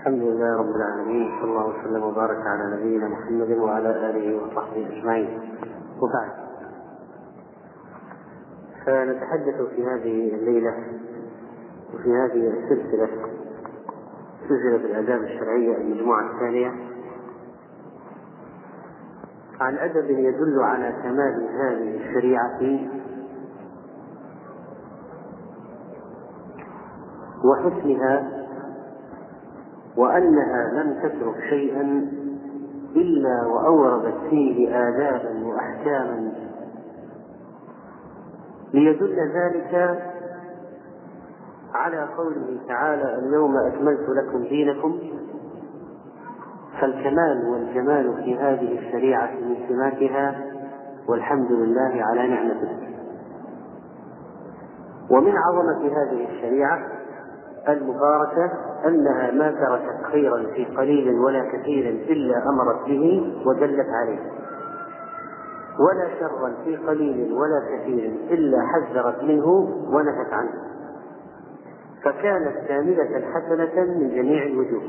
الحمد لله رب العالمين، صلى الله وسلم وبارك على نبينا محمد وعلى آله وصحبه أجمعين، وبعد. فنتحدث في هذه الليلة وفي هذه سلسلة الآداب الشرعية المجموعة الثانية عن أدب يدل على كمال هذه الشريعة وحسنها، وأنها لم تترك شيئا إلا وأوردت فيه آدابا وأحكاما ليدل ذلك على قوله تعالى: اليوم أكملت لكم دينكم. فالكمال والجمال في هذه الشريعة من سماتها، والحمد لله على نعمته. ومن عظمة هذه الشريعة المباركة أنها ما تركت خيرا في قليل ولا كثير إلا أمرت به ودلت عليه، ولا شرا في قليل ولا كثير إلا حذرت منه ونهت عنه، فكانت كاملة حسنة من جميع الوجوه.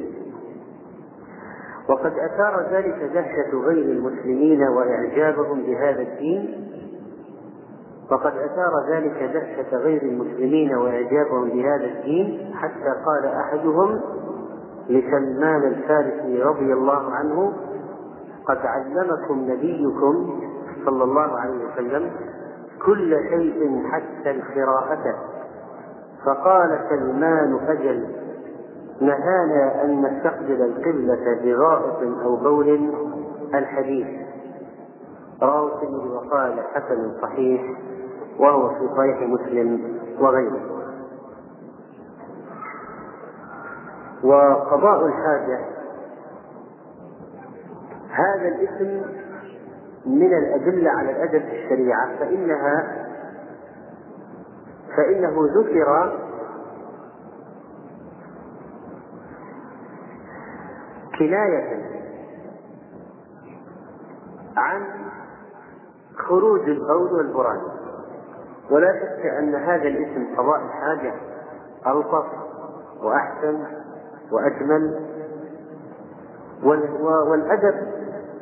وقد أثار ذلك دهشة غير المسلمين وإعجابهم بهذا الدين، حتى قال أحدهم لسلمان الفارسي رضي الله عنه: قد علمكم نبيكم صلى الله عليه وسلم كل شيء حتى القراءة. فقال سلمان: أجل، نهانا أن نستقبل القبلة بغائط أو بول. الحديث رواه الترمذي وقال حسن صحيح، وهو في صحيح مسلم وغيره. وقضاء الحاجة، هذا الاسم من الأدلة على الأدب في الشريعة، فإنه ذكر كناية عن خروج البول والبراد. ولا شك أن هذا الاسم قضاء الحاجة ألطف وأحسن وأجمل، والأدب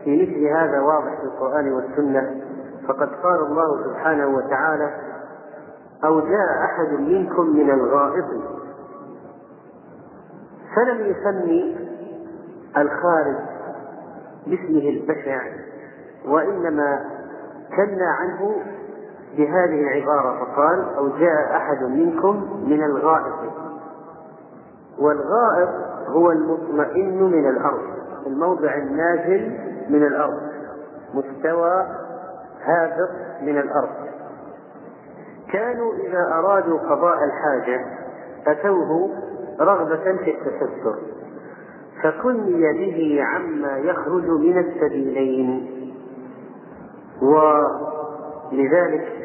في مثل هذا واضح في القرآن والسنة. فقد قال الله سبحانه وتعالى: أو جاء أحد منكم من الغائط، فلم يسمي الخارج باسمه البشع، وإنما كنى عنه بهذه العبارة فقال: أو جاء أحد منكم من الغائط. والغائط هو المطمئن من الأرض، الموضع النازل من الأرض، مستوى هابط من الأرض. كانوا إذا أرادوا قضاء الحاجة أتوه رغبة في التستر، فكني به عما يخرج من السبيلين. ولذلك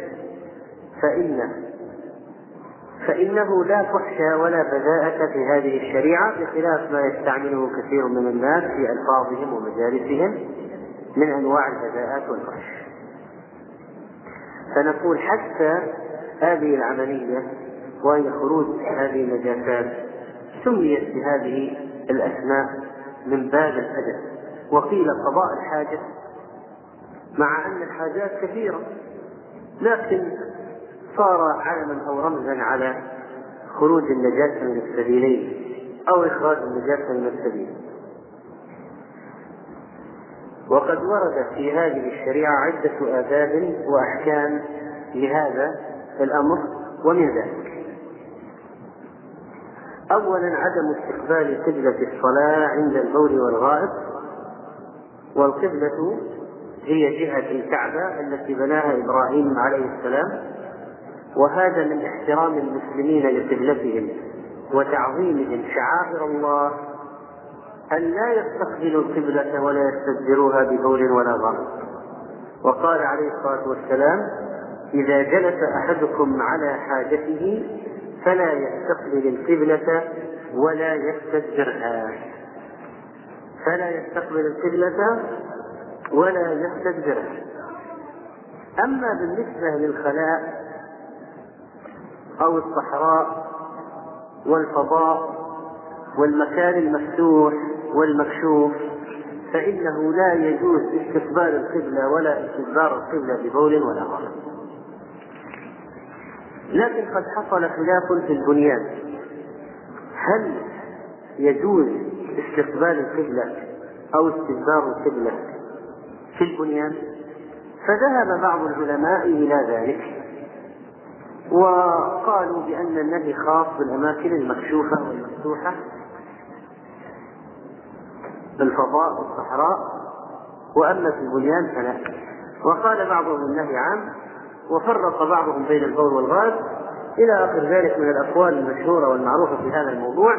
فإنه لا فحشى ولا بذاءة في هذه الشريعة، بخلاف ما يستعمله كثير من الناس في ألفاظهم ومجالسهم من أنواع البذاءات والفحش. فنقول حتى هذه العملية وهي خروج هذه النجاسات سميت بهذه الأسماء من باب الأدب، وقيل قضاء الحاجة، مع أن الحاجات كثيرة، لكن صار علما أو رمزا على خروج النجاسة من السبيلين أو إخراج النجاسة من السبيل. وقد ورد في هذه الشريعة عدة آداب وأحكام لهذا الأمر. ومن ذلك: أولا، عدم استقبال قبلة الصلاة عند البول والغائط، والقبلة هي جهة الكعبة التي بناها إبراهيم عليه السلام، وهذا من احترام المسلمين لقبلتهم وتعظيمهم شعائر الله أن لا يستقبلوا القبلة ولا يستدبروها ببول ولا غائط. وقال عليه الصلاة والسلام: إذا جلس أحدكم على حاجته فلا يستقبل القبلة ولا يستدبرها، أما بالنسبة للخلاء أو الصحراء والفضاء والمكان المفتوح والمكشوف فإنه لا يجوز استقبال القبلة ولا استدبار القبلة ببول ولا غائط. لكن قد حصل خلاف في البنيان، هل يجوز استقبال القبلة أو استدبار القبلة في البنيان؟ فذهب بعض العلماء إلى ذلك وقالوا بأن النهي خاص بالأماكن المكشوفة والمفتوحة بالفضاء والصحراء، وأما في البنيان فلا. وقال بعضهم النهي عام، وفرق بعضهم بين البول والغائط إلى آخر ذلك من الأقوال المشهورة والمعروفة في هذا الموضوع.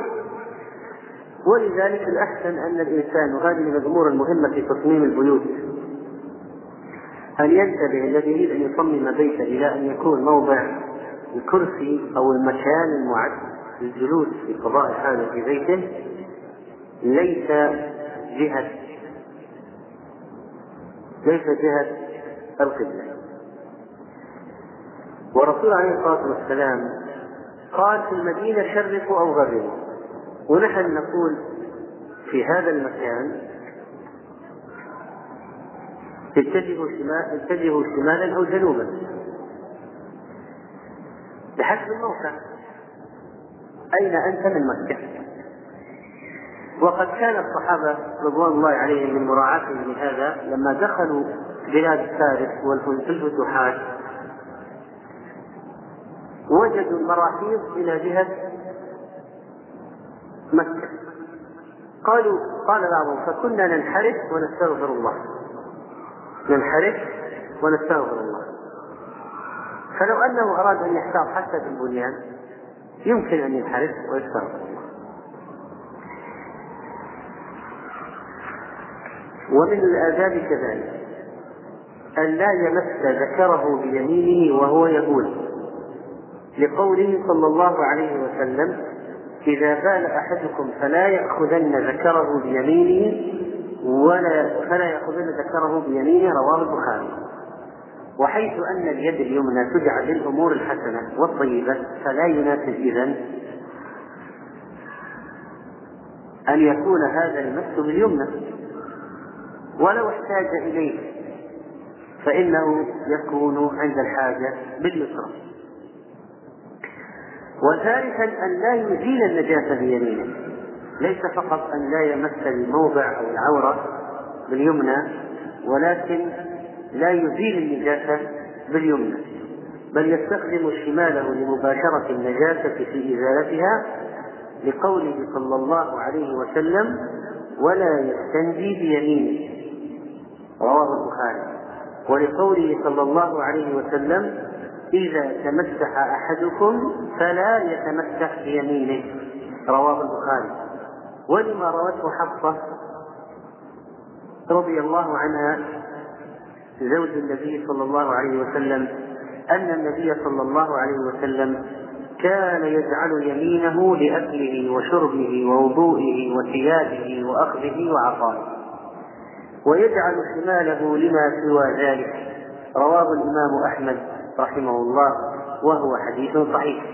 ولذلك الأحسن أن الإنسان، وهذه المجمور المهمة في تصميم البيوت، أن ينتبه الذي يريد أن يصمم بيته إلى أن يكون موضع الكرسي أو المكان المعد للجلوس في قضاء الحاجة في بيته ليس جهة القبلة. ورسول عليه الصلاة والسلام قال في المدينة شرقوا أو غربوا، ونحن نقول في هذا المكان اتجهوا شمالا أو جنوبا بحسب الموقع أين أنت من مكة. وقد كان الصحابة رضوان الله عليهم من مراعاتهم لهذا لما دخلوا بلاد فارس والفتوحات وجدوا المراحيض إلى جهة مكة، قال بعضهم فكنا ننحرف ونستغفر الله. فلو أنه أراد أن يحتاط حتى في البنيان يمكن أن ينحرف ويستغفر الله. ومن الآداب كذلك أن لا يمس ذكره بيمينه وهو يقول، لقوله صلى الله عليه وسلم إذا بال أحدكم فلا يأخذن ذكره بيمينه رواه البخاري. وحيث أن اليد اليمنى تجعل للأمور الحسنة والطيبة، فلا يناسب إذن أن يكون هذا المس باليمنى، ولو احتاج إليه فإنه يكون عند الحاجة باليسرى. وثالثا أن لا يزيل النجاسة بيمينه، ليس فقط أن لا يمس الموضع أو العورة باليمنى، ولكن لا يزيل النجاسة باليمنى، بل يستخدم شماله لمباشرة النجاسة في إزالتها، لقوله صلى الله عليه وسلم ولا يستنجي بيمينه رواه البخاري. ولقوله صلى الله عليه وسلم إذا تمسح أحدكم فلا يتمسح بيمينه رواه البخاري. ولما روته حفصة رضي الله عنها زوج النبي صلى الله عليه وسلم أن النبي صلى الله عليه وسلم كان يجعل يمينه لأكله وشربه ووضوئه وثيابه وأخذه وعطائه، ويجعل شماله لما سوى ذلك رواه الإمام أحمد رحمه الله، وهو حديث صحيح.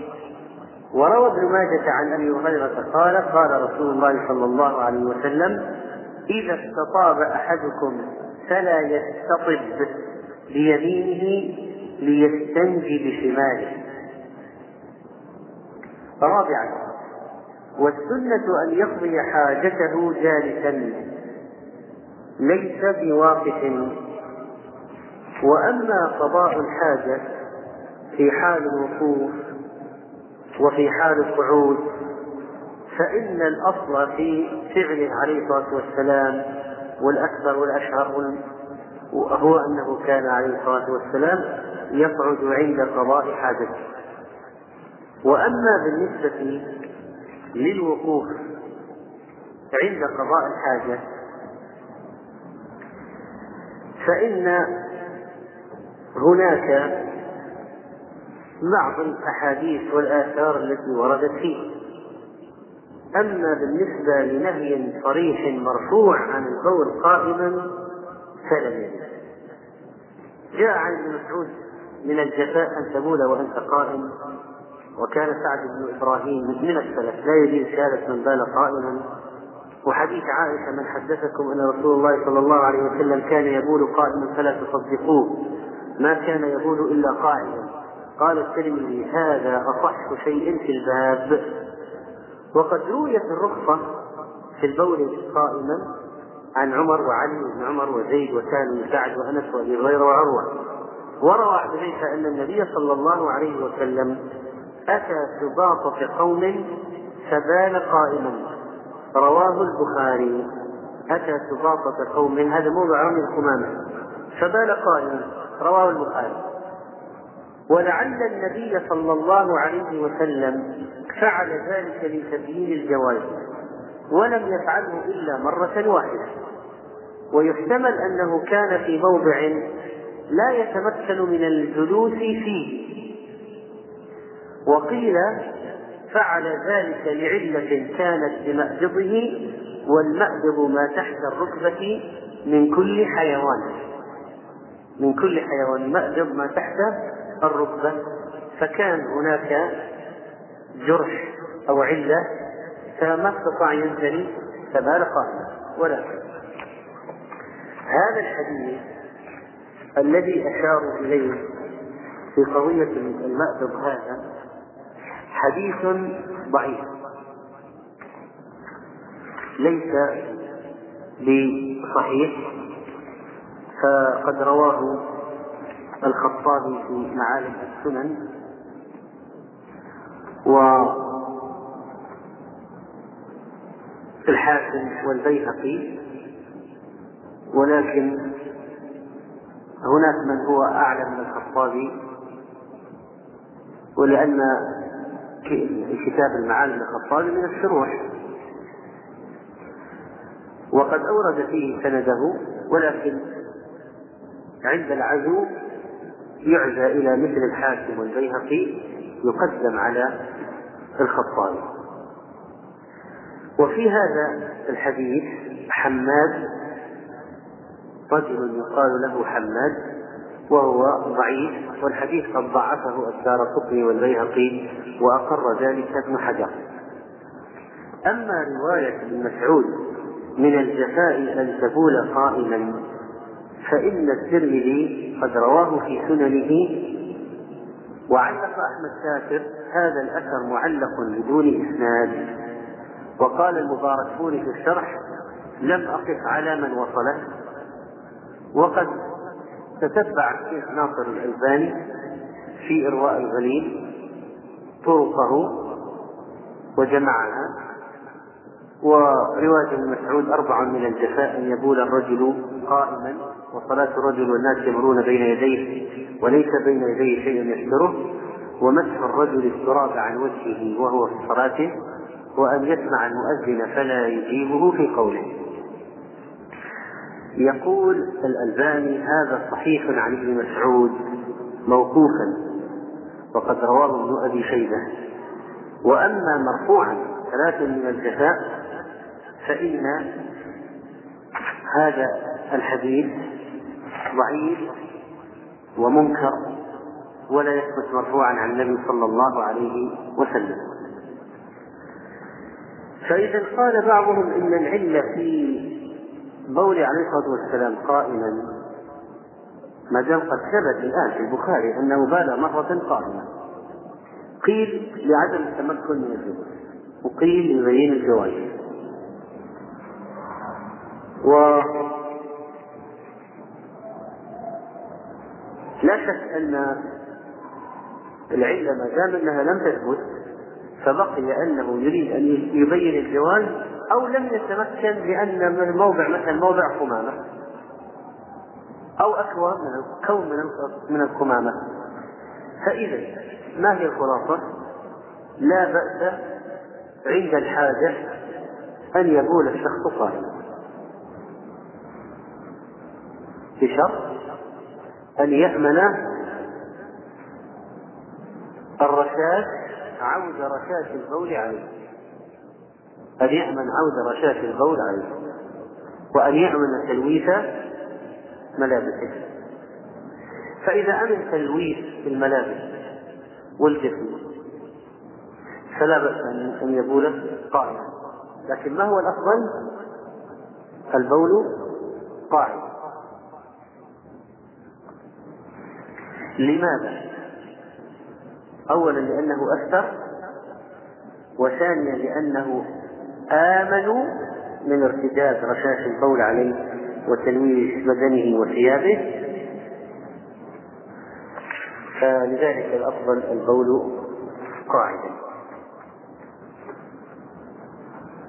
وروى ابن ماجه عن أبي هريرة قال قال رسول الله صلى الله عليه وسلم إذا استطاب أحدكم فلا يستطب بيمينه ليستنجي بشماله. رابعا والسنة أن يقضي حاجته جالسا ليس بواقف، وأما قضاء الحاجة في حال الوقوف وفي حال القعود فإن الأصل في فعله عليه الصلاة والسلام، والأكبر والأشهر هو أنه كان عليه الصلاة والسلام يقعد عند قضاء حاجته. وأما بالنسبة للوقوف عند قضاء الحاجة فإن هناك بعض الأحاديث والآثار التي وردت فيه. أما بالنسبة لنهي صريح مرفوع عن البول قائما فلم يجوز. جاء عن ابن مسعود من الجفاء أن تبول وأنت قائم، وكان سعد بن إبراهيم من السلف لا يدين شالت من بال قائما. وحديث عائشة: من حدثكم أن رسول الله صلى الله عليه وسلم كان يبول قائما فلا تصدقوه، ما كان يبول إلا قائما. قال الترمذي: هذا أصح شيء في الباب. وقد رويت الرخصة في البول قائما عن عمر وعلي بن عمر وزيد وسالم وسعد وأنس وأبي هريرة وعروة. وروى عن ذلك أن النبي صلى الله عليه وسلم أتى سباطة قوم فبال قائما، رواه البخاري. أتى سباطة قوم، هذا موضع عن القمامة، فبال قائما، رواه البخاري. ولعل النبي صلى الله عليه وسلم فعل ذلك لتبيين الجواز، ولم يفعله إلا مرة واحدة. ويحتمل أنه كان في موضع لا يتمكن من الجلوس فيه، وقيل فعل ذلك لعلة كانت بمأبضه، والمأبض ما تحت الركبة من كل حيوان، مأبض ما تحت الركبة، فكان هناك جرح أو علة فما استطاع ينزل فبال قائما. ولكن هذا الحديث الذي أشاروا إليه في قضية المأبض هذا حديث ضعيف، ليس بصحيح، فقد رواه الخطابي في معالم السنن، والحاكم والبيهقي، ولكن هناك من هو أعلم من الخطابي، ولأن كتاب المعالم الخطابي من الشروح، وقد أورد فيه سنده، ولكن عند العزو يعزى إلى مثل الحاكم والبيهقي، يقدم على الخطابي. وفي هذا الحديث حماد، رجل يقال له حماد، وهو ضعيف، والحديث قد ضعفه الدارقطني والبيهقي، وأقر ذلك ابن حجر. أما رواية ابن مسعود من الجفاء أن تبول قائما فإن الترمذي قد رواه في سننه، وعلق أحمد شاكر هذا الأثر معلق بدون إسناد. وقال المباركفوري في الشرح: لم أقف على من وصله. وقد تتبع الشيخ ناصر الألباني في إرواء الغليل طرقه وجمعها. ورواية ابن مسعود: أربع من الجفاء أن يبول الرجل قائما، وصلاة الرجل والناس يمرون بين يديه وليس بين يديه شيء يستره، ومسح الرجل التراب عن وجهه وهو في صلاته، وأن يسمع المؤذن فلا يجيبه في قوله. يقول الألباني: هذا صحيح عن ابن مسعود موقوفا، وقد رواه ابن أبي شيبة. وأما مرفوعا ثلاث من الجفاء فإن هذا الحديث ضعيف ومنكر، ولا يثبت مرفوعا عن النبي صلى الله عليه وسلم. فإذا قال بعضهم إن العلة في بول عليه الصلاة والسلام قائما، ما دام قد ثبت الآن في البخاري أنه بال مرة قائما، قيل لعدم التمكن من الجواز، وقيل لبيان الجواز. ولا شك أن العلة ما دام أنها لم تثبت، فبقي أنه يريد أن يبين الجواز، أو لم يتمكن لأن من موضع مثل موضع قمامة أو أكوى من كون من القمامة. فإذا ما هي الخلاصة؟ لا بأس عند الحاجة أن يبول الشخص قائما، بشرط أن يأمن الرشاش عود رشاش البول عليه، أن يأمن عود رشاش البول عليه، وأن يأمن تلويث ملابسه. فإذا أمن تلويث الملابس والجسم فلا بأس أن يبول قائما، لكن ما هو الأفضل؟ البول قائما. لماذا؟ أولا لأنه أكثر، وثانيا لأنه آمن من ارتداد رشاش البول عليه وتلويث بدنه وثيابه، فلذلك الأفضل البول قاعدا.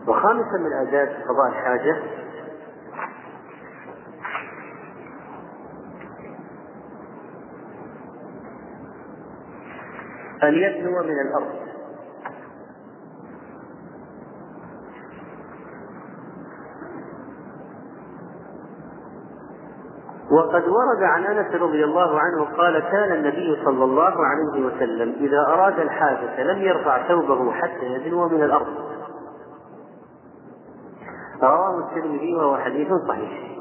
وخامسا من آداب قضاء الحاجة أن يدنو من الأرض، وقد ورد عن أنس رضي الله عنه قال: كان النبي صلى الله عليه وسلم إذا أراد الحاجة لم يرفع ثوبه حتى يدنو من الأرض. رواه الترمذي وهو حديث صحيح.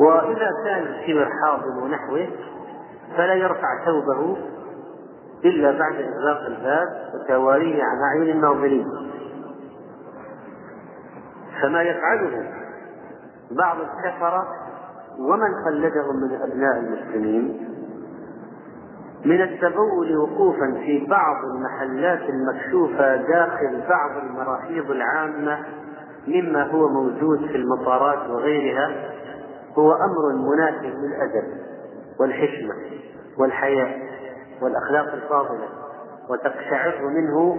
وإذا كان الكبر حاضن ونحوه فلا يرفع ثوبه إلا بعد إغلاق الباب وتواريه عن أعين الناظرين، فما يفعله بعض الكفرة ومن خلدهم من أبناء المسلمين من التبول وقوفا في بعض المحلات المكشوفة داخل بعض المراحيض العامة مما هو موجود في المطارات وغيرها، هو أمر مناسب للأدب والحشمة والحياة والأخلاق الفاضلة، وتقشعر منه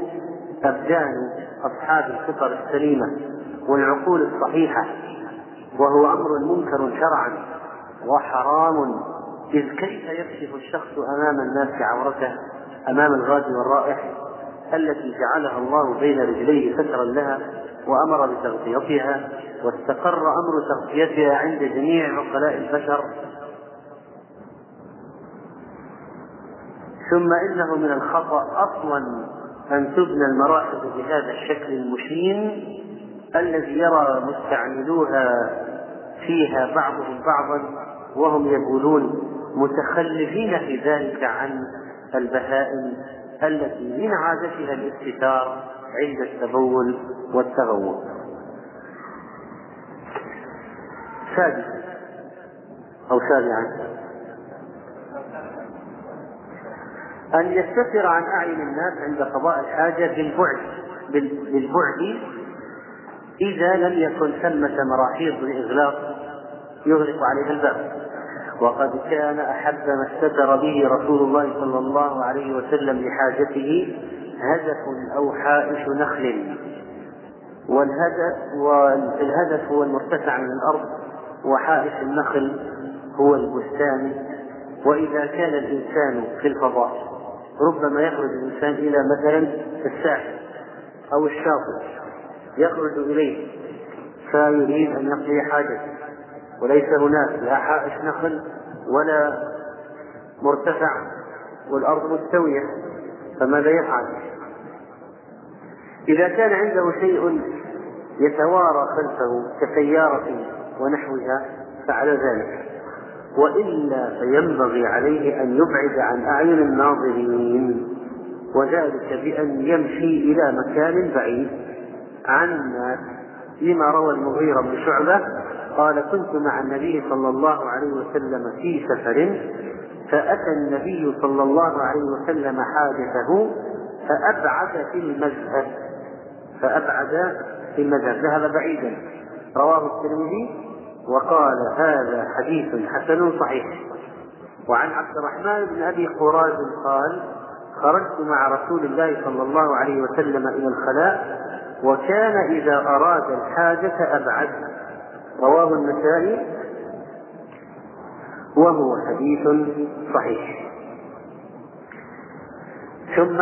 أبدان أصحاب الفطر السليمة والعقول الصحيحة، وهو أمر منكر شرعا وحرام، إذ كيف يكشف الشخص أمام الناس عورته أمام الغادي والرائح التي جعلها الله بين رجليه سترا لها وأمر بتغطيتها، واستقر أمر تغطيتها عند جميع عقلاء البشر. ثم إنه من الخطأ أصلا أن تبنى المراحل بهذا الشكل المشين الذي يرى مستعملوها فيها بعضهم بعضا وهم يقولون متخلفين في ذلك عن البهائم التي من عادتها الاستتار عند التبول والتغوط. سابعا أن يستتر عن أعين الناس عند قضاء الحاجة بالبعد إذا لم يكن ثمة مراحيض لإغلاق يغلق عليها الباب. وقد كان أحب ما استتر به رسول الله صلى الله عليه وسلم لحاجته هدف أو حائش نخل، والهدف هو المرتفع من الأرض، وحائش النخل هو البستان. وإذا كان الإنسان في الفضاء ربما يخرج الإنسان إلى مثلا الساحل أو الشاطئ، يخرج إليه فيريد أن يقضي حاجته، وليس هناك لا حائش نخل ولا مرتفع والأرض مستوية، فماذا يفعل؟ إذا كان عنده شيء يتوارى خلفه كسيارة ونحوها فعل ذلك، وإلا فينبغي عليه أن يبعد عن أعين الناظرين، وذلك بأن يمشي إلى مكان بعيد عن الناس، لما روى المغيرة بن شعبة قال: كنت مع النبي صلى الله عليه وسلم في سفر، فأتى النبي صلى الله عليه وسلم حاجته فأبعد في المذهب ذهب بعيدا. رواه الترمذي وقال: هذا حديث حسن صحيح. وعن عبد الرحمن بن أبي قراز قال: خرجت مع رسول الله صلى الله عليه وسلم إلى الخلاء، وكان إذا أراد الحاجة أبعد. رواه النسائي وهو حديث صحيح. ثم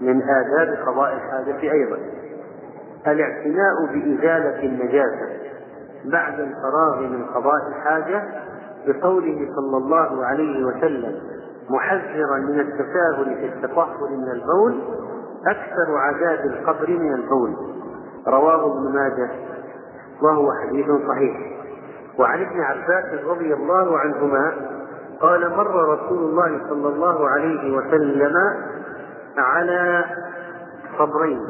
من آداب قضاء الحاجة أيضا الاعتناء بإزالة النجاسة بعد الفراغ من قضاء الحاجة، بقوله صلى الله عليه وسلم محذرا من التساهل في التطهر من البول: أكثر عذاب القبر من البول. رواه ابن ماجه وهو حديث صحيح. وعن ابن عباس رضي الله عنهما قال: مر رسول الله صلى الله عليه وسلم على قبرين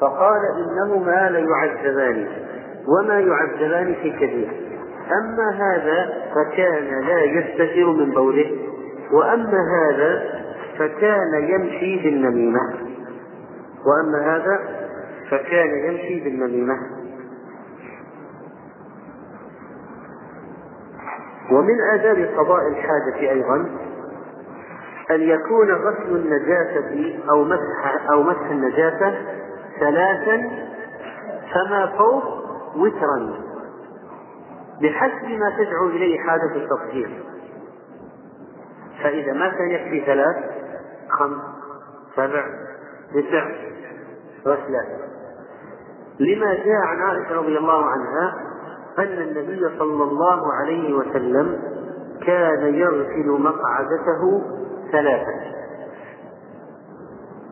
فقال: إنهما ليعذبان وما يعذبان في كبير، أما هذا فكان لا يستتر من بوله، وأما هذا فكان يمشي بالنميمة، وأما هذا فكان يمشي بالنميمة. ومن آداب قضاء الحاجة أيضا أن يكون غسل النجاسة أو مسح النجاسة ثلاثا فما فوق وترا بحسب ما تدعو إليه حاجة التطهير، فإذا ما كان يكفي 3، 5، 7، 9 غسلات، لما جاء عن عائشة رضي الله عنها أن النبي صلى الله عليه وسلم كان يغسل مقعدته 3،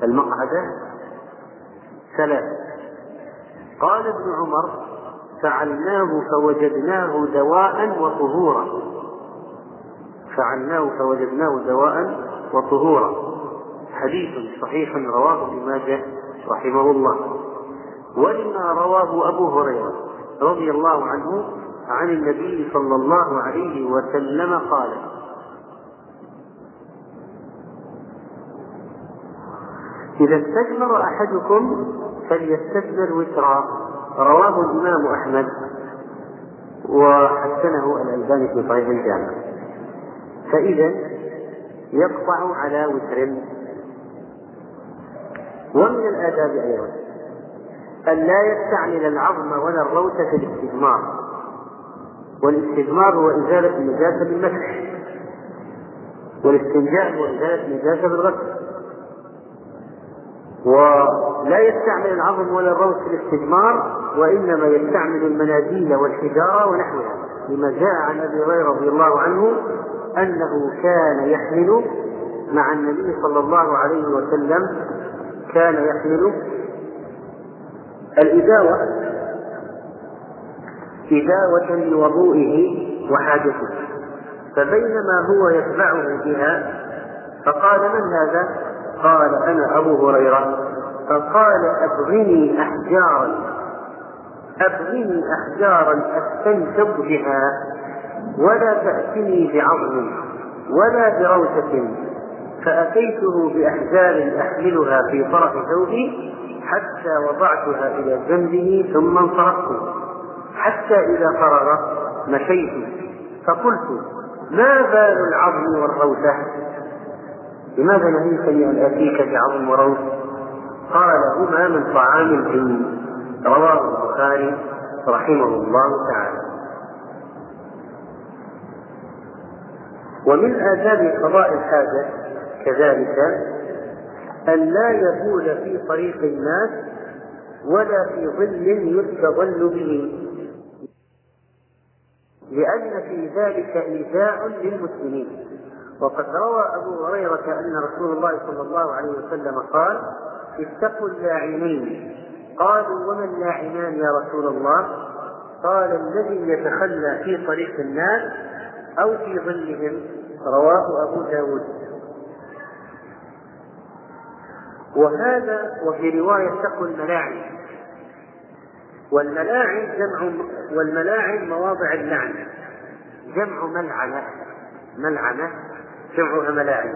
المقعدة 3. قال ابن عمر: فعلناه فوجدناه دواء وطهورا. حديث صحيح رواه ابن ماجه رحمه الله، ولما رواه أبو هريرة رضي الله عنه عن النبي صلى الله عليه وسلم قال: إذا استجمر أحدكم فليستجمر وترا، رواه الإمام أحمد وحسنه الألباني في صحيح الجامع. فإذا يقطع على وتر. ومن الآداب أيضا أن لا يستعمل العظم ولا الروث في الاستجمار، والاستجمار هو إزالة النجاسة بالمسح، والاستنجاء هو إزالة النجاسة بالغسل. ولا يستعمل العظم ولا الروث في الاستجمار، وإنما يستعمل المناديل والحجارة ونحوها، لما جاء عن أبي هريرة رضي الله عنه أنه كان يحمل مع النبي صلى الله عليه وسلم الإداوة، إداوة لوضوئه وحاجته، فبينما هو يتبعه بها فقال: من هذا؟ قال: أنا أبو هريرة. فقال: أبغني أحجارا أستنشق بها، ولا تأتني بعظم ولا بروثة. فأتيته بأحجار أحملها في طرف ثوبي حتى وضعتها إلى جنبه، ثم انطلقت حتى إذا فرغ مشيت، فقلت: ما بال العظم والروثة؟ لماذا نهيتني أن آتيك بعظم وروث؟ قال: هما من طعام الجن. رواه البخاري رحمه الله تعالى. ومن آداب قضاء الحاجة كذلك أن لا يبول في طريق الناس ولا في ظل يستظل به، لأن في ذلك إيذاء للمسلمين. وقد روى أبو هريرة أن رسول الله صلى الله عليه وسلم قال: اتقوا اللاعنين. قالوا: وما اللاعنان يا رسول الله؟ قال: الذي يتخلى في طريق الناس أو في ظلهم. رواه أبو داود. وهذا وفي رواية اتقوا الملاعن، والملاعن مواضع اللعن، جمع ملعنة جمعها ملاعن،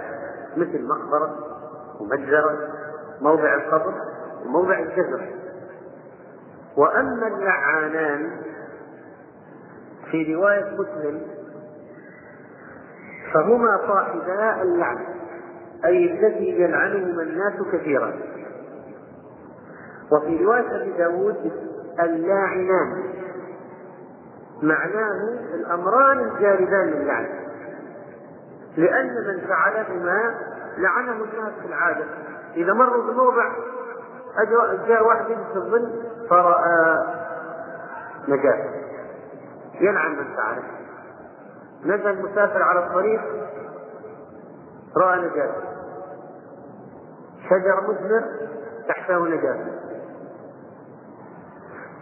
مثل مقبرة ومجزرة، موضع القبر وموضع الجزر. وأما اللعانان في رواية مسلم فهما صاحبا اللعن، أي الذي يلعنهما الناس كثيرا. وفي رواية أبي داود اللاعنان، معناه الأمران الجاربان للعن، لأن من فعلهما لعنه الناس في العادة، إذا مروا بموضع جاء واحد في الظل فرأى نجاسة يلعن من فعله، نزل مسافر على الطريق رأى نجاسة، شجر مزمر تحته نجاسة.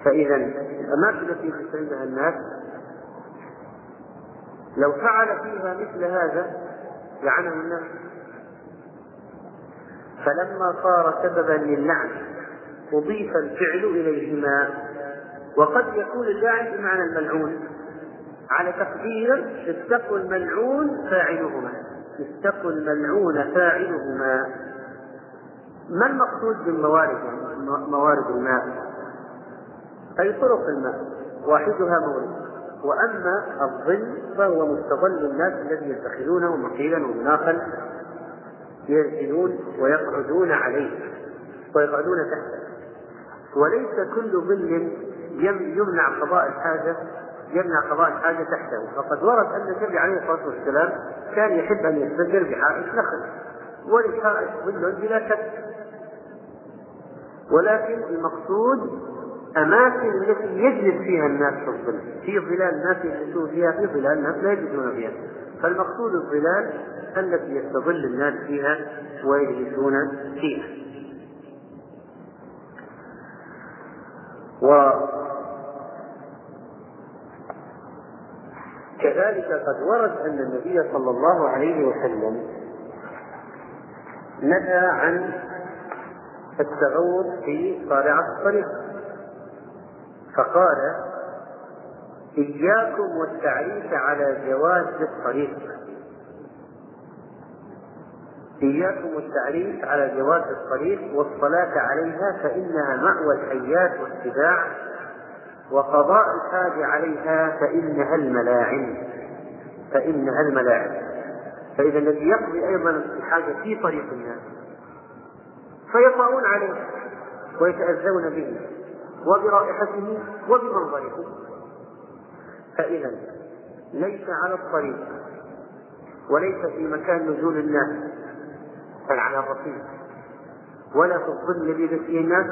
فإذا الأماكن التي يستعملها الناس لو فعل فيها مثل هذا لعنه الناس، فلما صار سببا لللعن أضيف الفعل إليهما، وقد يكون اللاعن بمعنى الملعون على تقدير اتقوا الملعون فاعلهما. اتقوا الملعون فاعلهما، ما المقصود بالموارد؟ موارد الماء أي طرق الماء، واحدها مورد. وأما الظل فهو مستظل الناس الذي يتخذونه مقيلا ومناخا، ينزلون ويقعدون عليه ويقعدون تحته. وليس كل ظل يمنع قضاء الحاجة تحته، فقد ورد أن النبي عليه الصلاة والسلام كان يحب أن يستدر بحائط نخل، وللحائط ظل بلا شك، ولكن المقصود أماكن التي يجلس فيها الناس في الظل، في ظلال الناس يجلسون فيها، في ظلال الناس لا يجلسون فيها. فالمقصود الظلال التي يستظل الناس فيها ويجلسون فيها. وكذلك قد ورد أن النبي صلى الله عليه وسلم نهى عن التغوط في قارعة الطريق، فقال إياكم والتعريف على جواز الطريق، إياكم والتعريف على جواز الطريق والصلاة عليها فإنها مأوى الحيات والسباع، وقضاء الحاج عليها فإنها الملاعن. فإذا الذي يقضي أيضا الحاجة في طريق الناس فيطاعون عليه ويتأذون به وبرائحته وبمنظره، فإذا ليس على الطريق وليس في مكان نزول الناس بل على الرصيف، ولا في الظل الذي يغشيه الناس،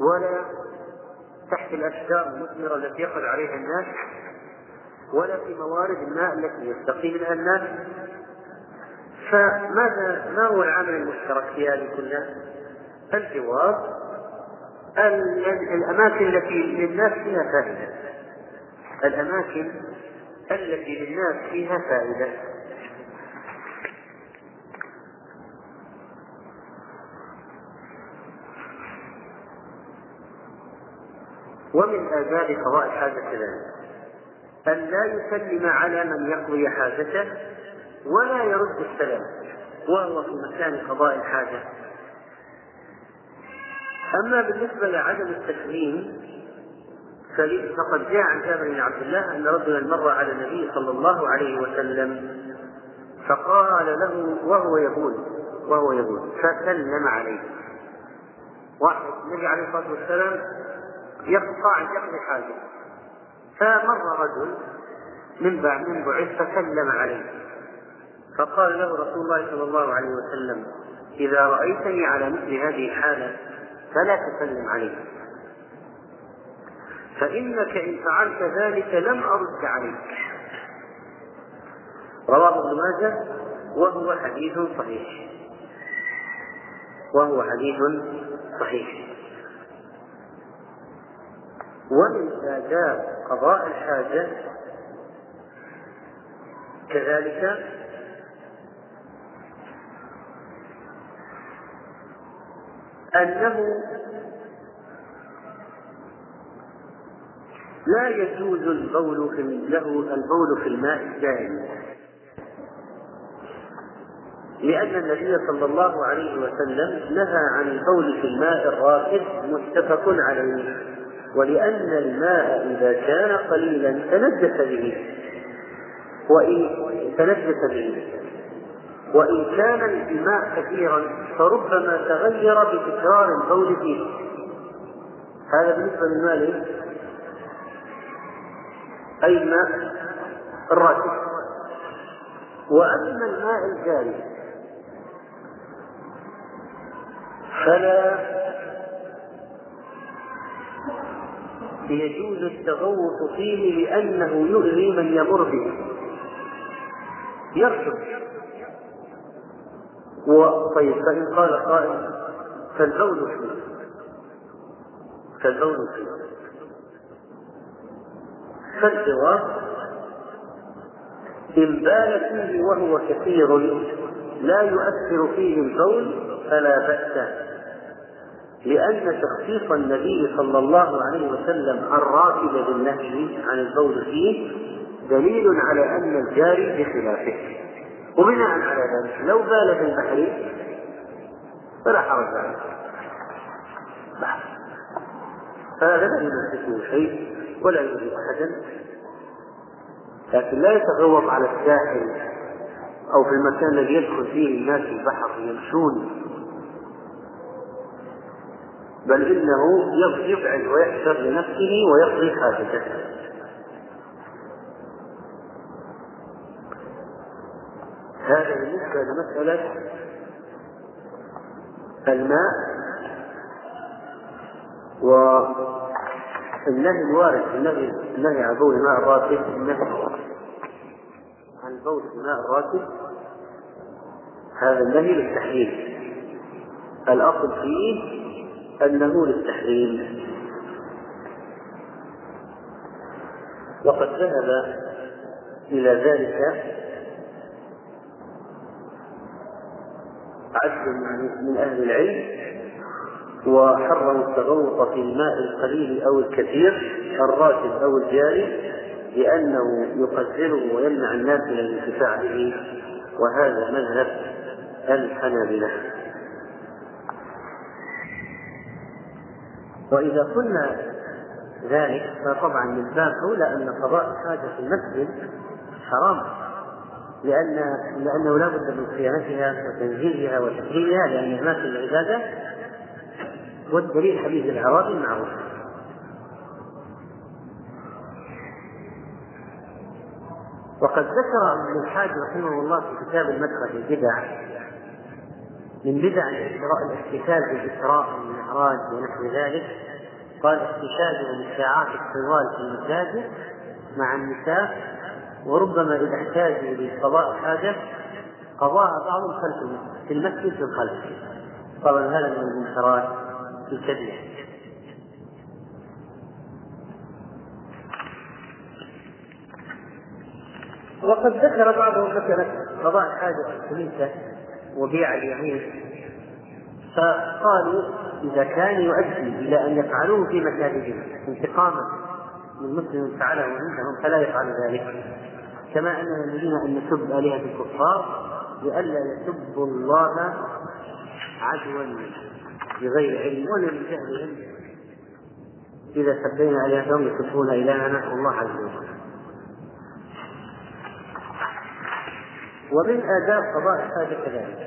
ولا تحت الأشجار المثمرة التي يقعد عليها الناس، ولا في موارد الماء التي يستقي منها الناس. فماذا ما هو العمل المشترك في هذه كلها؟ الجواب الأماكن التي للناس فيها فائدة، الأماكن التي للناس فيها فائدة. ومن آداب قضاء الحاجة ذلك أن لا يسلم على من يقضي حاجته ولا يرد السلام وهو في مكان قضاء الحاجة. أما بالنسبة لعدم التسليم فقد جاء عن جابر بن عبد الله أن رجلا مر على النبي صلى الله عليه وسلم فقال له وهو يقول فسلم عليه. واحد النبي عليه الصلاة والسلام يقضي حاجة، فمر رجل من بعيد فسلم عليه، فقال له رسول الله صلى الله عليه وسلم إذا رأيتني على مثل هذه الحالة فلا تسلم عليه، فإنك إن فعلت ذلك لم أرد عليك. رواه ابن ماجه وهو حديث صحيح. ومن آداب قضاء الحاجة كذلك أنه لا يجوز البول في الماء الدائم، لأن النبي صلى الله عليه وسلم نهى عن البول في الماء الراكد متفق عليه، ولأن الماء إذا كان قليلا تنجس به، وإن كان الماء كثيرا فربما تغير بتكرار البول فيه. هذا بالنسبة للماء أي الماء الراكد. وأما الماء الجاري فلا يجوز التغوط فيه لأنه يؤذي من يمر به، يرشد. وطيب فإن قال قائل فالبول فيه، فالجواب إن بال فيه وهو كثير لا يؤثر فيه البول فلا بأس، لأن تخصيص النبي صلى الله عليه وسلم الراتب بالنهي عن البول فيه دليل على أن الجاري بخلافه. وبناء على ذلك لو بال في البحر فلا حرج عليه، فهذا لا يمسكه شيء ولا يؤذي أحدا، لكن لا يتغوط على الساحل أو في المكان الذي يدخل فيه الناس البحر يمشون، بل إنه يبعد ويحشر لنفسه ويقضي حاجته. هذا بالنسبة لمسألة الماء والنهي الوارد، النهي عن بول ماء الراتب، النهي عن بول ماء الراتب هذا النهي للتحريم، الأصل فيه أنه للتحريم. وقد ذهب إلى ذلك عدد من أهل العلم وحرموا التغوط في الماء القليل أو الكثير الراكد أو الجاري، لأنه يقذره ويمنع الناس من الانتفاع به، وهذا مذهب الحنابلة. وإذا قلنا ذلك فطبعا من باب أولى أن قضاء الحاجة في المسجد حرام، لأنه لا بد من صيانتها وتنزيهها وتحريمها، لأن هناك العبادة، والدليل حديث العراضي المعروف. وقد ذكر ابن الحاج رحمه الله في كتاب المدخل البدع من بدع الاحتفال بالإسراء والمعراج ونحو ذلك، قال احتشاده لساعات الطوال في المساجد مع النساء، وربما إذا احتاجوا لقضاء حاجة قضاها بعض خلف في المسجد في الخلف، طبعا هذا من المنكرات الكبيرة. وقد ذكر بعضهم مثلا قضاء الحاجة في الكنيسة وبيع اليمين، فقالوا إذا كان يؤدي إلى أن يفعلوه في مساجدهم انتقاما من مسلم فعله عندهم فلا يفعل ذلك، كما أننا نرينا أن نسب آلهة الكفار لئلا يسبوا الله عدوا بغير علم ولا بجهلهم، إذا سبينا آلهتهم يسبون إلهنا الله عز وجل. ومن آداب قضاء الحاجة كذلك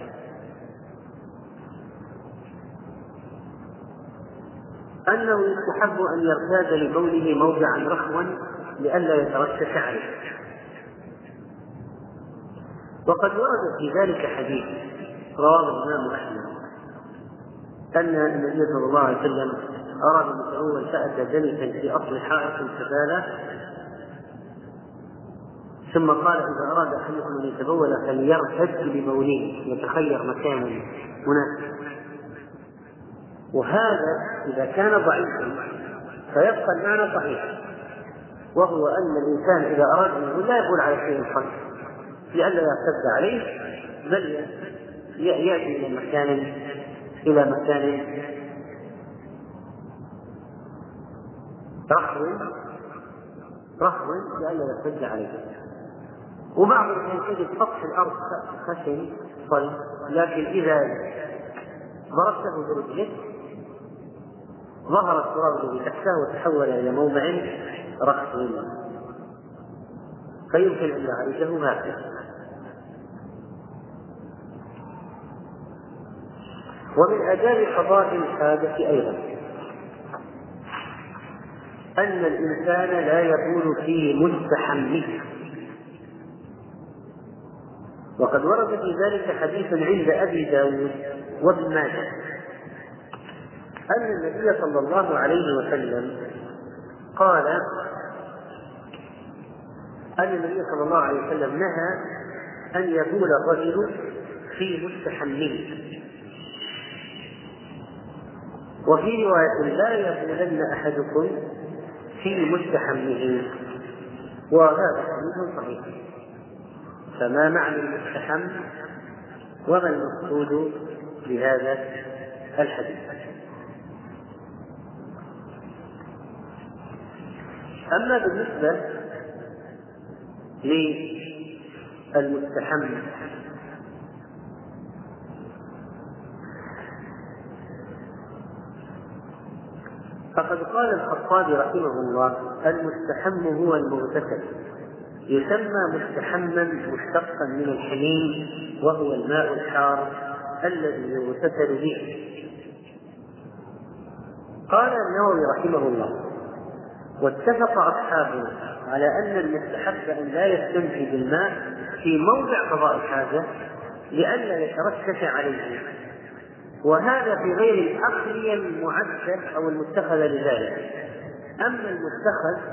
أنه يستحب أن يرتاد لبوله موضعا رخوا لئلا يترشح عليه. وقد ورد في ذلك حديث رواه الإمام أحمد أن النبي صلى الله عليه وسلم أراد مسعورا فأتى جلسا في أصل حائط فبال، ثم قال إذا أراد أحدكم أن يتبول فليرتد ببوله يتخير مكانا مناسبا. وهذا إذا كان ضعيفا فيبقى المعنى صحيح، وهو أن الإنسان إذا أراد أن لا يقول على شيء خلق لئلا يرتد عليه، بل يأتي إلى مكان رخو لئلا يرتد عليه. وبعض الناس سطح الأرض خشن صلب، لكن إذا ضربته برجلك ظهر التراب الذي تحته وتحول إلى موضع رخو، فيمكن أن يعالجه هكذا. ومن آداب قضاء الحاجة أيضا أن الإنسان لا يبول في مستحمه. وقد ورد في ذلك حديث عند أبي داود وابن ماجه أن النبي صلى الله عليه وسلم قال أن النبي صلى الله عليه وسلم نهى أن يبول الرجل في مستحمه، وفي رواية لا يبولن أحدكم في مستحمه، وهذا حديث صحيح. فما معنى المستحم وما المقصود بهذا الحديث؟ أما بالنسبة للمستحم فقد قال الخطابي رحمه الله: المستحم هو المغتسل، يسمى مستحما مشتقا من الحميم، وهو الماء الحار الذي يغتسل به. قال النووي رحمه الله: واتفق أصحابنا على أن المستحب أن لا يستنفي بالماء في موضع قضاء الحاجة لئلا يتركش عليه، وهذا في غير الأقلية المعدة أو المتخذ لذلك. أما المتخذ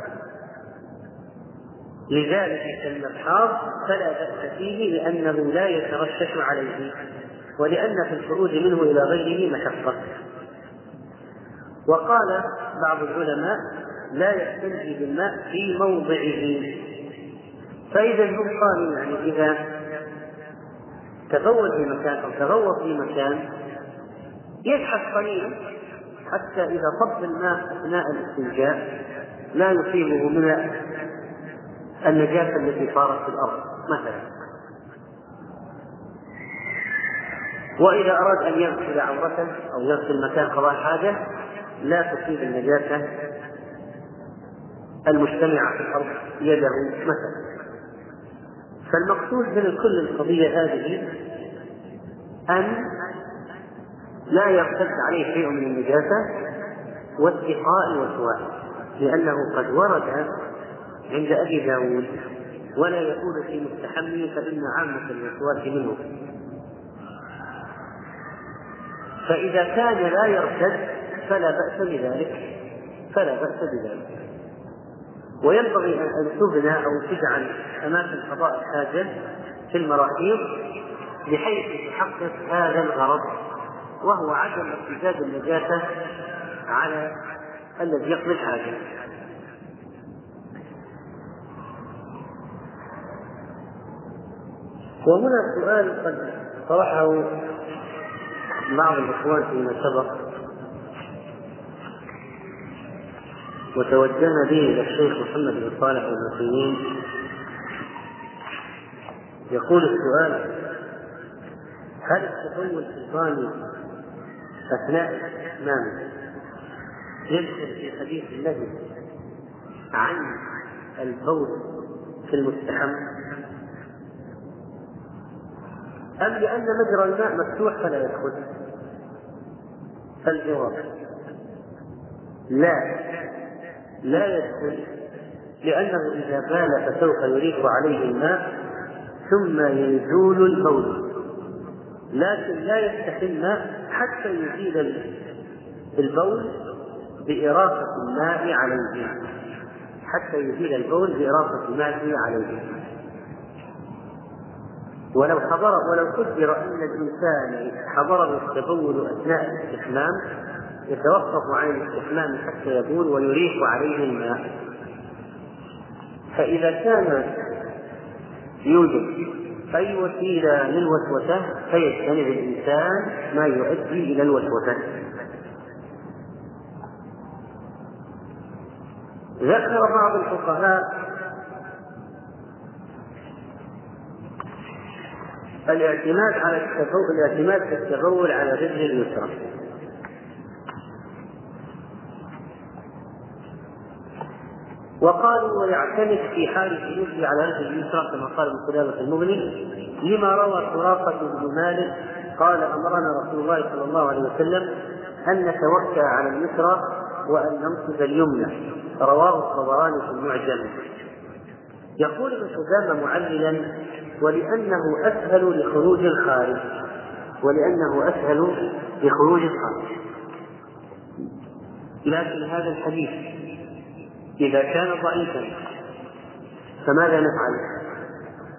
لذلك كالمبحاض فلا بأس فيه، لأنه لا يترشش عليه، ولأن في الخروج منه إلى غيره مشقة. وقال بعض العلماء: لا يستنجي بالماء في موضعه. فإذا يبقى يعني إذا تغوط في مكان أو تغوط في مكان يشحذ قليلا حتى إذا صب الماء أثناء الاستنجاء لا يصيبه من النجاسة التي صارت في الأرض مثلا. وإذا أراد أن يغسل عورته أو يغسل مكان قضاء حاجة لا تصيب النجاسة المجتمعة في الأرض يده مثلا. فالمقصود من كل القضية هذه أن لا يرتد عليه شيء من النجاسة واتقاء الوسواس، لأنه قد ورد عند أبي داود: ولا يكون في مستحمي فإن عامة الوسواس منه. فإذا كان لا يرتد فلا بأس بذلك، وينبغي أن تبنى أو تجعل أماكن قضاء الحاجة في المراحيض بحيث تحقق هذا الغرض، وهو عدم ارتداد النجاسة على الذي يقضي الحاجة. وهنا سؤال قد طرحه بعض الإخوان فيما سبق وتوجهنا به إلى الشيخ محمد بن صالح العثيمين. يقول السؤال: هل التطول الشيطاني أثناء الإتمام يذكر في حديث النبي عن البول في المستحم، أم لأن مجرى الماء مفتوح فلا يدخل؟ فالجواب: لا يدخل، لأنه إذا بال فسوف يريق عليه الماء ثم يزول البول، لكن لا يستحل حتى يزيل البول بإراقة الماء عليه، ولو قدر أن الإنسان حضره التبول أثناء الاستحمام يتوقف عن الاستحمام حتى يبول ويريح عليه الماء. فإذا كان يوجد أي وسيلة للوسوسة فيجتنب الإنسان ما يؤدي إلى الوسوسة. ذكر بعض الفقهاء الاعتماد في التبول على رجل اليسرى، وقالوا: ويعتمد في حال الجلوس على رجل اليسرى كما قال ابن قدامة المغني، لما روى سراقة بن مالك قال: أمرنا رسول الله صلى الله عليه وسلم أن نتوكى على اليسرى وأن ننصب اليمنى. رواه الطبراني في المعجم. يقول ابن قدامة معللا: ولأنه أسهل لخروج الخارج. لكن هذا الحديث إذا كان ضعيفا فماذا نفعل؟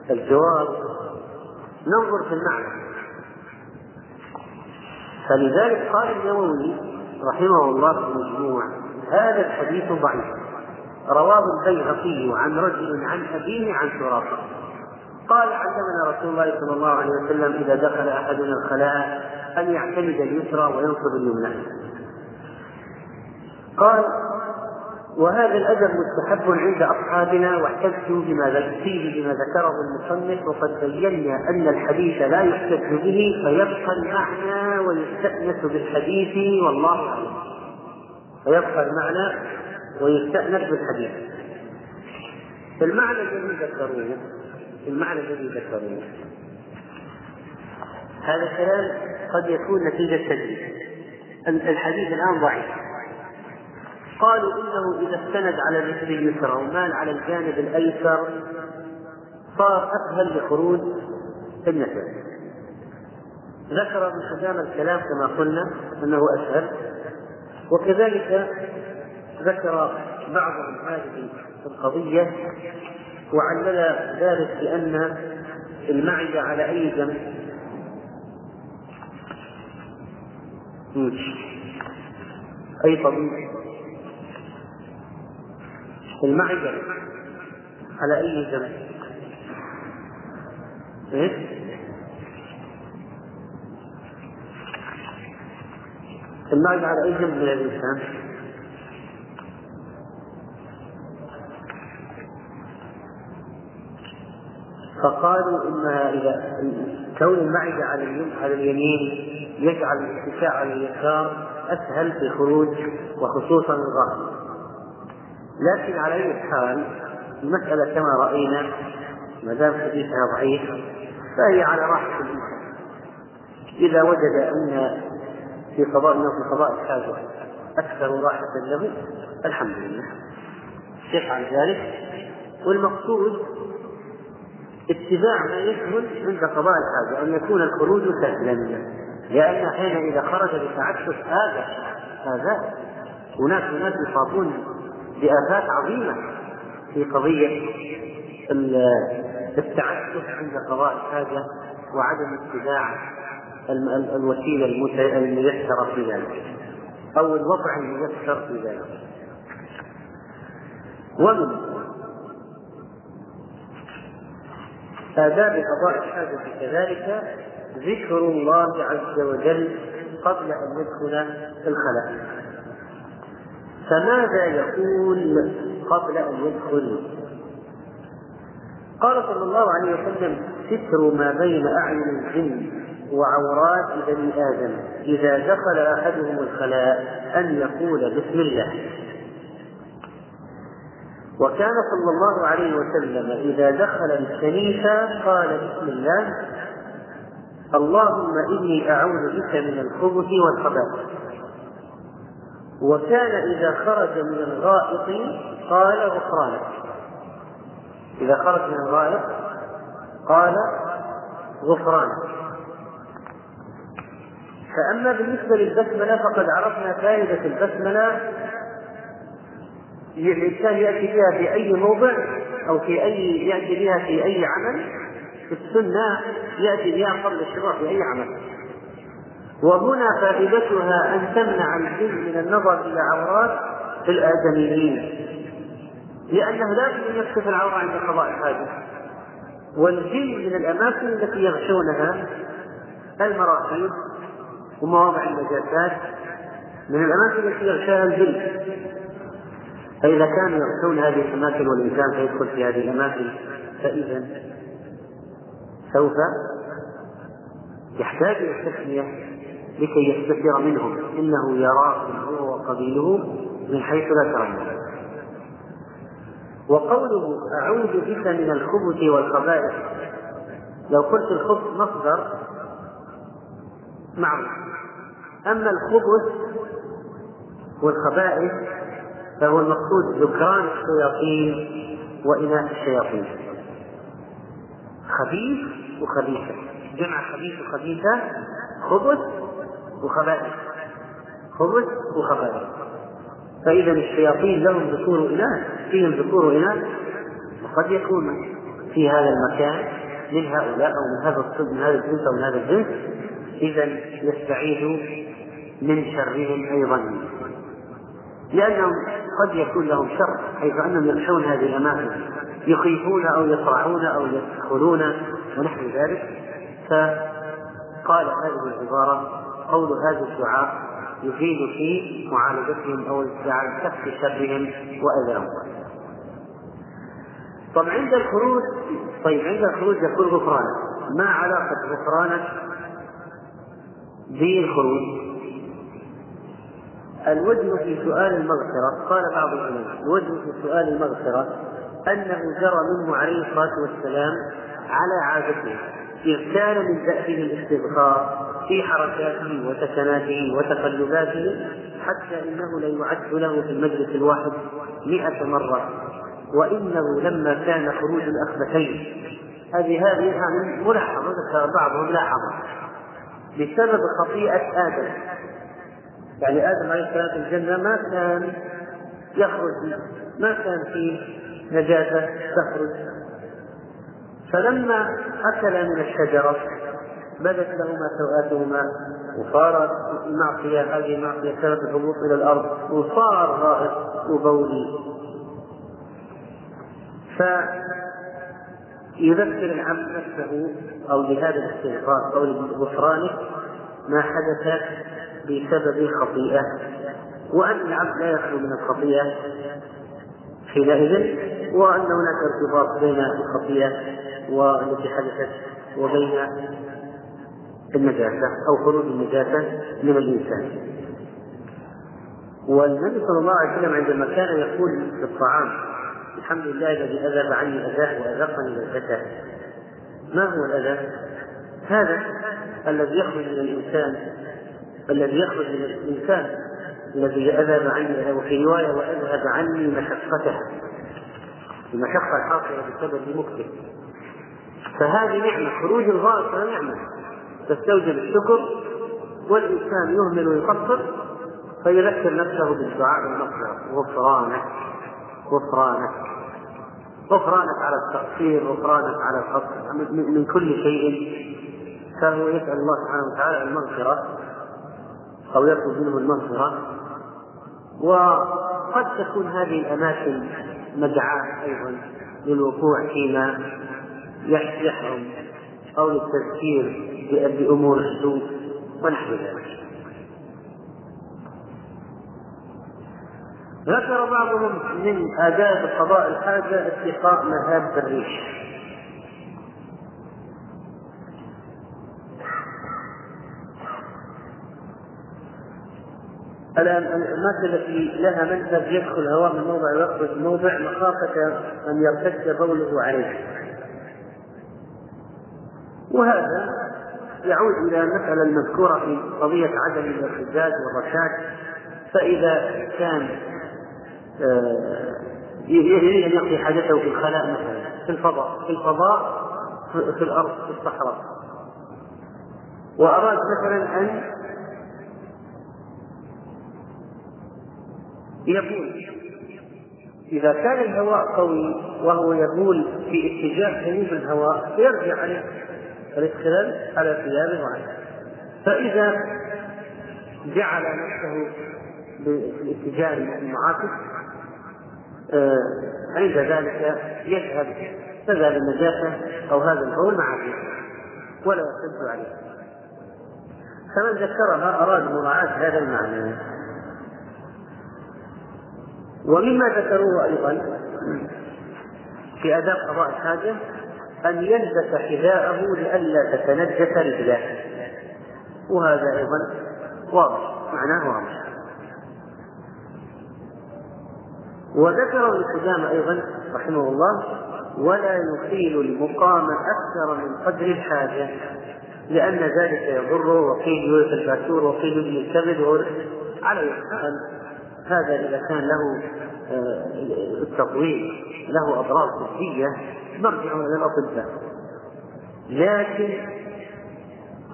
الجواب: ننظر في المعنى. فلذلك قال النووي رحمه الله في المجموع: هذا الحديث ضعيف، رواه البيهقي عن رجل عن أبيه عن سراقة، قال علمنا رسول الله صلى الله عليه وسلم إذا دخل أحدنا الخلاء أن يعتمد اليسرى وينصب اليمنى. قال وهذا الأدب مستحب عند أصحابنا، واحتجت فيه بما ذكره المصنف، وقد بينا أن الحديث لا يحتج به فيبقى المعنى ويستأنس بالحديث والله أعلم. فيبقى المعنى ويستأنس بالحديث. المعنى الذي ذكرونه هذا الكلام قد يكون نتيجة تدليس. الحديث الآن ضعيف. قالوا إنه إذا استند على الرجل اليسرى ومال على الجانب الأيسر صار أسهل لخروج النسب. ذكر ابن حزام الكلام كما قلنا أنه أسهل، وكذلك ذكر بعضهم هذه القضية وعلل ذلك بأن المعدة على أي جنب؟ أي طبيب؟ المعدة على أي جنب؟ المعدة على أي جنب من الإنسان؟ فقالوا إنها إذا كون المعدة على اليمين يجعل الاتساع على اليسار أسهل في الخروج وخصوصا الغائب. لكن على أي حال المسألة كما رأينا ما دام حديثها ضعيف فهي على راحة الإنسان إذا وجد أن في قضاء الحاجة أكثر راحة له الحمد لله يفعل ذلك. والمقصود اتباع ما يسهل عند قضاء الحاجة، أن يكون الخروج سهلا، لأن حين إذا خرج بتعسف هذا هناك يصابون بآفات عظيمة في قضية التعسف عند قضاء الحاجة وعدم اتباع الوسيلة الميسرة في ذلك أو الوضع الميسر في ذلك. ومن آداب قضاء الحاجة كذلك ذكر الله عز وجل قبل أن ندخل الخلاء. فماذا يقول قبل أن يدخل؟ قال صلى الله عليه وسلم ستر ما بين أعين الجن وعورات بني آدم إذا دخل أحدهم الخلاء أن يقول بسم الله. وكان صلى الله عليه وسلم إذا دخل الكنيسة قال بسم الله اللهم إني أعوذ بك من الخبث والخبائث. وكان إذا خرج من الغائط قال غفرانك. إذا خرج من الغائط قال غفرانك. فأما بالنسبة للبسملة فقد عرفنا فائدة البسملة، الإنسان يأتي بها في أي موضع أو يأتي بها في أي عمل. في السنة يأتي بها قبل الشروع في أي عمل. وهنا فائدتها أن تمنع الجن من النظر إلى عورات الآدميين، لأنه لا يمكن يكشف العورة عند قضاء الحاجة. والجن من الأماكن التي يغشونها المراحيض ومواضع النجاسات، من الأماكن التي يغشاها الجن. فإذا كانوا يغشون هذه الأماكن والإنسان فيدخل في هذه الأماكن فإذا سوف يحتاج إلى التسمية لكي يستتر منهم، إنه يراكم هو وقبيله من حيث لا ترونه. وقوله أعوذ بك من الخبث والخبائث، لو قلت الخبث مصدر معروف، أما الخبث والخبائث فهو المقصود ذكران الشياطين وإناث الشياطين، خبيث وخبيثة، جمع خبيث وخبيثة، خبث وخبائث، خبث وخبائث. فإذا الشياطين لهم ذكور وإناث، فيهم ذكور وإناث، وقد يكون في هذا المكان من هؤلاء أو من هذا الصدق من هذا الجنس أو من هذا الجنس، إذا يستعيذ من شرهم أيضا، لأنهم قد يكون لهم شر حيث أنهم يغشون هذه الأماكن يخيفون أو يصرعون أو يسخرون ونحو ذلك. فقال هذه العبارة قول هذا الدعاء يفيد في معالجتهم أو الدعاء كف شرهم وأذاهم. طب عند الخروج، يكون غفرانك. ما علاقة غفرانك بالخروج؟ الوجه في سؤال المغفرة، قال بعض العلماء الوجه في سؤال المغفرة أنه جرى منه عليه الصلاة والسلام على عادته، إذ كان من دأبه الاستغفار في حركاته وسكناته وتقلباته، حتى إنه ليعد له في المجلس الواحد 100 مرة، وإنه لما كان خروج الأخبثين، هذه ملاحظة بعضهم لاحظها بسبب خطيئة آدم. يعني آدم عليه السلام في الجنة ما كان يخرج، ما كان فيه نجاسة تخرج، فلما أكل من الشجرة بدت لهما سوآتهما وصارت المعصية، هذه المعصية سبب الهبوط إلى الأرض، وصار غائط وبولي. فيذكر العبد نفسه أو بهذا الاستغفار أو بغفرانه ما حدث بسبب خطيئة، وأن العبد لا يخلو من الخطيئة حينئذ، وأن هناك ارتباط بين الخطيئة والتي حدثت وبين النجاسة أو خروج النجاسة من الإنسان. والنبي صلى الله عليه وسلم عندما كان يقول في الطعام الحمد لله الذي أذهب عني الأذى وأذقني البأس، ما هو الأذى؟ هذا الذي يخرج من الإنسان، الذي أذهب عني، وفي رواية وأذهب عني مشقته، المشقة الحاصلة بسبب مكته. فهذه نعمة، خروج الغائط نعمة تستوجب الشكر، والإنسان يهمل ويقصر فيذكر نفسه بالدعاء والمغفرة، غفرانك على التقصير، غفرانك على الخطأ من كل شيء. فهو يسأل الله سبحانه وتعالى المغفرة أو يطلب منه المغفرة. وقد تكون هذه الأماكن مدعاة أيضا للوقوع فيما يحرم أو للتذكير بأمور السوء ونحو ذلك. ذكر بعضهم من آداب قضاء الحاجة اتقاء مهاب الريش. الأماكن التي لها منفذ يدخل الهواء من موضع ويخرج من موضع مخافة أن يرتد بوله عليه. وهذا يعود إلى المسألة المذكورة في قضية عدم الارتجاج والرشاد. فإذا كان يريد أن يقضي حاجته في الخلاء مثلا، في الفضاء في الأرض في الصحراء، وأراد مثلا أن يبول، إذا كان الهواء قوي وهو يبول في اتجاه جنوب الهواء يرجع عليه الاختلال على ثيابه وعليه. فإذا جعل نفسه بالاتجاه المعاكس عند ذلك تذهب النجاسة أو هذا البول معه ولا يصد عليه. فمن ذكرها أراد مراعاة هذا المعنى. ومما ذكروه أيضا في آداب قضاء الحاجة أن يلبس حذاءه لئلا تتنجس رجله، وهذا أيضا واضح معناه واضح. وذكر ابن قدامة أيضا رحمه الله ولا يطيل المقام أكثر من قدر الحاجة، لأن ذلك يضره، وقيل يورث الباسور، وقيل يبني الكبد على الأقل. هذا إذا كان له التطويل له أضرار صحية نرجع إلى الأطباء. لكن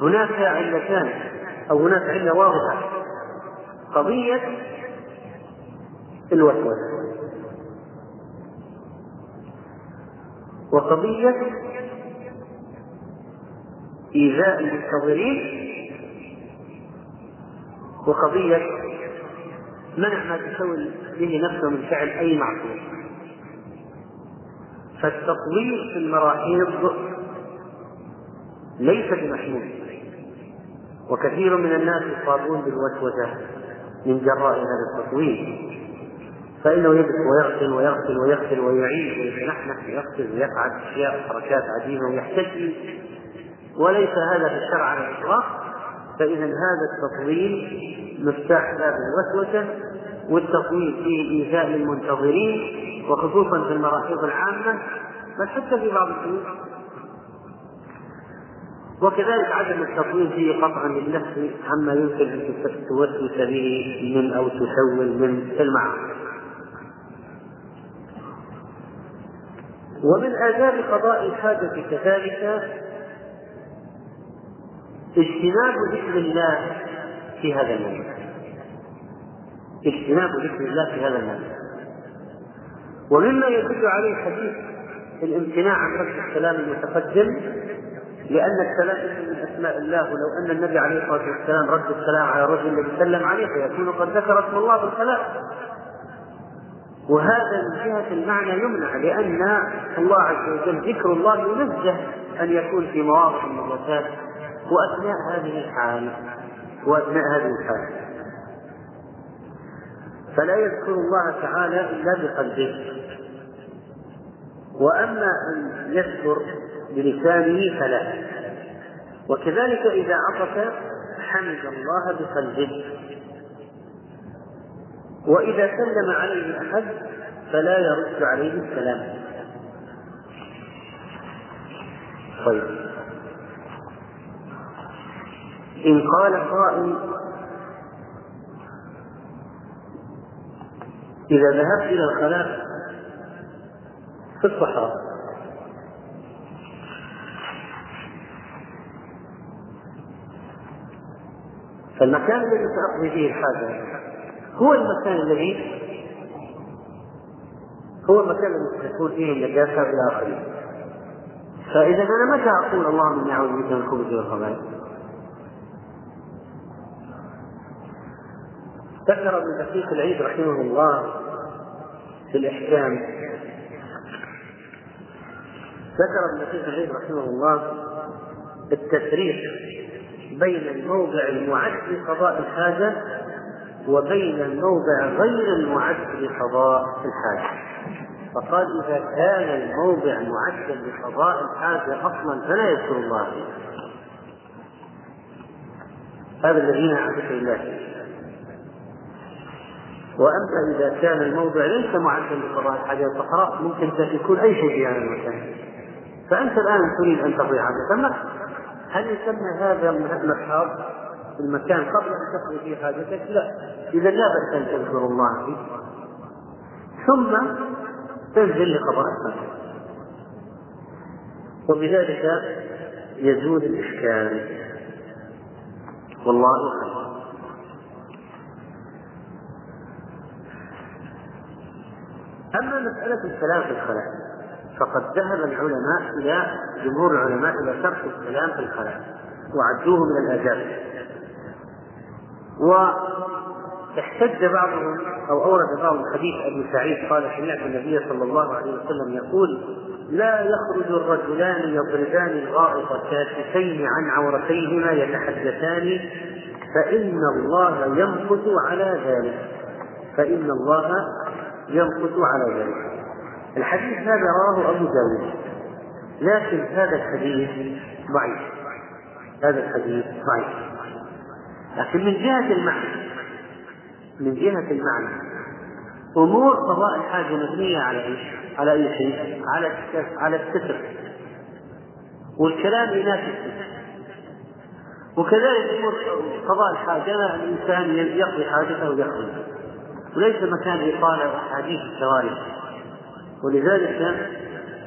هناك علتان أو هناك علة واضحة، قضية الوسوسة وقضية إيذاء المنتظرين وقضية منع ما تسوي به نفسه من فعل أي معصية. فالتطوير في المراحيض ليس بمحمول، وكثير من الناس يصابون بالوسوسة من جراء هذا التطوير، فإنه يجلس ويغسل ويغسل ويغسل ويعيد ويتنحنح ويغسل ويفعل أشياء حركات عجيبة ويحتفل، وليس هذا في الشرع على الإطلاق. فإذا هذا التطويل مفتاح باب الوسوسة، والتطويل فيه إيذاء للمنتظرين، وخصوصا في المراحيض العامة بل حتى في بعض البيوت. وكذلك عدم التطويل فيه قطعا للنفس عما يمكن أن توسوس به من أو تسول من في المعارف. ومن آداب قضاء الحاجة كذلك اجتناب ذكر الله في هذا الموضوع، اجتناب ذكر الله في هذا الموضوع. ومما يدل عليه حديث الامتناع عن رد السلام المتقدم، لأن السلام اسم من أسماء الله، ولو أن النبي عليه الصلاة والسلام رد السلام على الرجل الذي سلم عليه فيكون قد ذكر اسم الله بالسلام. وهذا من جهة المعنى يمنع، لأن الله عز وجل ذكر الله ينزه أن يكون في مواضع النباتات وأثناء هذه الحالة، فلا يذكر الله تعالى إلا بقلبه. وأما أن يذكر بلسانه فلا. وكذلك إذا عطس حمد الله بقلبه، وإذا سلم عليه أحد فلا يرد عليه السلام. طيب، إن قال قائل: إذا ذهبت إلى الخلاء في الصحراء فالمكان الذي سأقضي فيه الحاجة هو المكان الذي تكون فيه النجاسة إلى آخره. فإذا أنا متى أقول اللهم إني أعوذ بك من الخبث والخبائث؟ ذكر ابن دقيق العيد رحمه الله في الإحكام، التفريق بين الموضع المعد لقضاء الحاجة وبين الموضع غير المعد لقضاء الحاجة. فقال: إذا كان الموضع معدا لقضاء الحاجة أصلا فلا يذكر الله فيه. هذا الذين عبدوا الله. وأما إذا كان الموضع ليس معدا لقضاء الحاجة، الصحراء ممكن تكون أي شيء في هذا المكان، فأنت الآن تريد أن تقضي حاجتك، هل يسمى هذا المحاض المكان قبل أن تقضي فيه حاجتك؟ لا. إذا لا بأس أن تذكر الله فيه ثم تنزل لقضاء الحاجة، وبذلك يزول الإشكال. والله أعلم. أما مسألة السلام في الخلاء فقد ذهب العلماء إلى جمهور العلماء إلى شرط السلام في الخلاء وعدوه من الآداب، واحتج بعضهم أو أورد بعضهم حديث أبي سعيد قال: سمعت النبي صلى الله عليه وسلم يقول: لا يخرج الرجلان يضربان الغائط كاشفين عن عورتيهما يتحدثان فإن الله يمقت على ذلك. الحديث هذا رواه أبو داود، لكن هذا الحديث ضعيف، لكن من جهة المعنى أمور قضاء الحاجة مبنية على أي شيء؟ على الستر، والكلام ينافي الستر. وكذلك أمور قضاء الحاجة الإنسان يقضي حاجته ويخرج، وليس مكان إطالة أحاديث الشوارع. ولذلك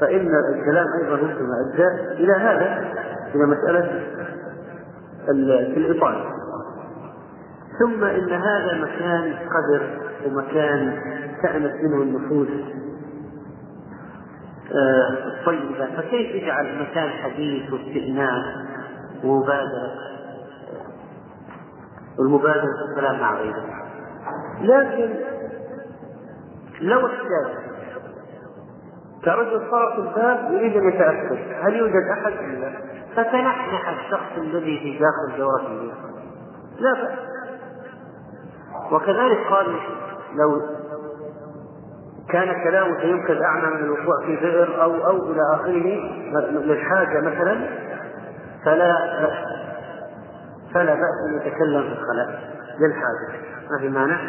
فإن الكلام أيضا ربما أدى إلى هذا، إلى مسألة في الإطالة. ثم إن هذا مكان قدر ومكان كأنت منه النفوس الطيبة، فكيف يجعل مكان حديث واستئناف ومبادرة في الكلام مع غيره؟ لكن لو احتاج كرجل طرق الباب يريد ان يتاكد هل يوجد احد ام لا، فتنحنح الشخص الذي في داخل دوره البيت لا باس. وكذلك قال لو كان كلامه سيمكن اعمى من الوقوع في بئر او الى اخره للحاجه مثلا، فلا باس ان يتكلم في الخلاء للحاجه ما في مانع،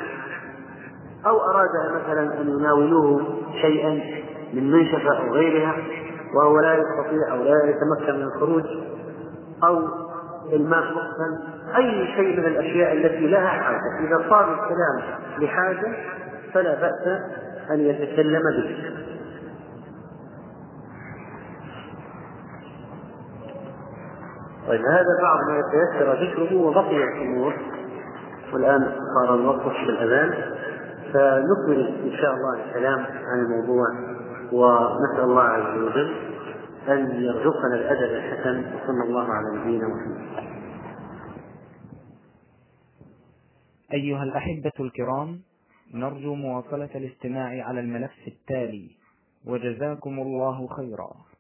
او اراد مثلا ان يناولوه شيئا من منشفه او غيرها وهو لا يستطيع او لا يتمكن من الخروج، او الماء مقسم، اي شيء من الاشياء التي لها حاجه، اذا صار الكلام لحاجه فلا باس ان يتكلم به. طيب هذا بعض ما يتيسر ذكره وبقي الامور، والان صار نوقف بالاذان، فنكمل ان شاء الله الكلام عن الموضوع، ونسال الله عز وجل ان يرزقنا الادب الحسن، وصلى الله على نبينا محمد. ايها الاحبه الكرام، نرجو مواصلة الاستماع على الملف التالي، وجزاكم الله خيرا.